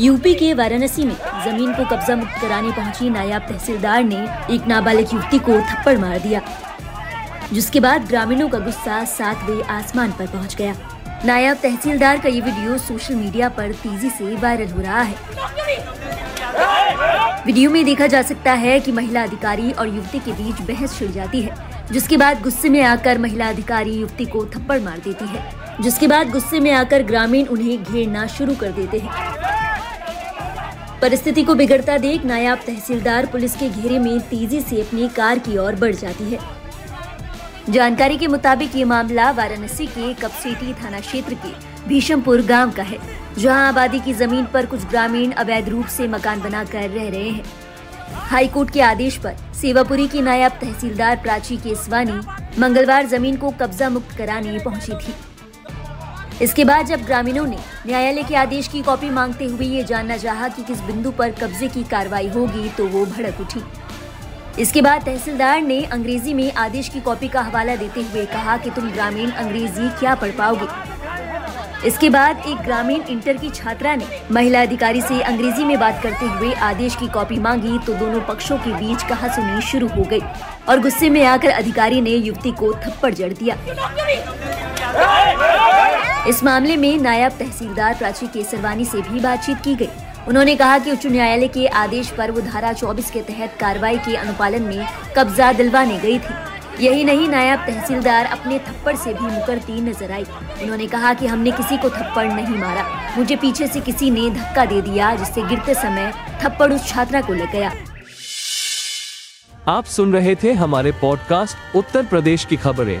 UP के वाराणसी में जमीन को कब्जा मुक्त कराने पहुंची नायाब तहसीलदार ने एक नाबालिग युवती को थप्पड़ मार दिया, जिसके बाद ग्रामीणों का गुस्सा सातवें आसमान पर पहुंच गया। नायब तहसीलदार का ये वीडियो सोशल मीडिया पर तेजी से वायरल हो रहा है। वीडियो में देखा जा सकता है कि महिला अधिकारी और युवती के बीच बहस छिड़ जाती है, जिसके बाद गुस्से में आकर महिला अधिकारी युवती को थप्पड़ मार देती है, जिसके बाद गुस्से में आकर ग्रामीण उन्हें घेरना शुरू कर देते हैं। परिस्थिति को बिगड़ता देख नायब तहसीलदार पुलिस के घेरे में तेजी से अपनी कार की ओर बढ़ जाती है। जानकारी के मुताबिक ये मामला वाराणसी के कपसेठी थाना क्षेत्र के भीषमपुर गांव का है, जहां आबादी की जमीन पर कुछ ग्रामीण अवैध रूप से मकान बनाकर रह रहे हैं। हाईकोर्ट के आदेश पर सेवापुरी की नायब तहसीलदार प्राची केसवानी मंगलवार जमीन को कब्जा मुक्त कराने पहुंची थी। इसके बाद जब ग्रामीणों ने न्यायालय के आदेश की कॉपी मांगते हुए ये जानना चाहा कि किस बिंदु पर कब्जे की कार्रवाई होगी, तो वो भड़क उठी। इसके बाद तहसीलदार ने अंग्रेजी में आदेश की कॉपी का हवाला देते हुए कहा कि तुम ग्रामीण अंग्रेजी क्या पढ़ पाओगे। इसके बाद एक ग्रामीण इंटर की छात्रा ने महिला अधिकारी से अंग्रेजी में बात करते हुए आदेश की कॉपी मांगी, तो दोनों पक्षों के बीच कहासुनी शुरू हो गई और गुस्से में आकर अधिकारी ने युवती को थप्पड़ जड़ दिया। इस मामले में नायब तहसीलदार प्राची केसरवानी से भी बातचीत की गयी। उन्होंने कहा कि उच्च न्यायालय के आदेश पर वो धारा 24 के तहत कार्रवाई के अनुपालन में कब्जा दिलवाने गई थी। यही नहीं, नायब तहसीलदार अपने थप्पड़ से भी मुकरती नजर आई। उन्होंने कहा कि हमने किसी को थप्पड़ नहीं मारा, मुझे पीछे से किसी ने धक्का दे दिया, जिससे गिरते समय थप्पड़ उस छात्रा को लग गया। आप सुन रहे थे हमारे पॉडकास्ट उत्तर प्रदेश की खबरें।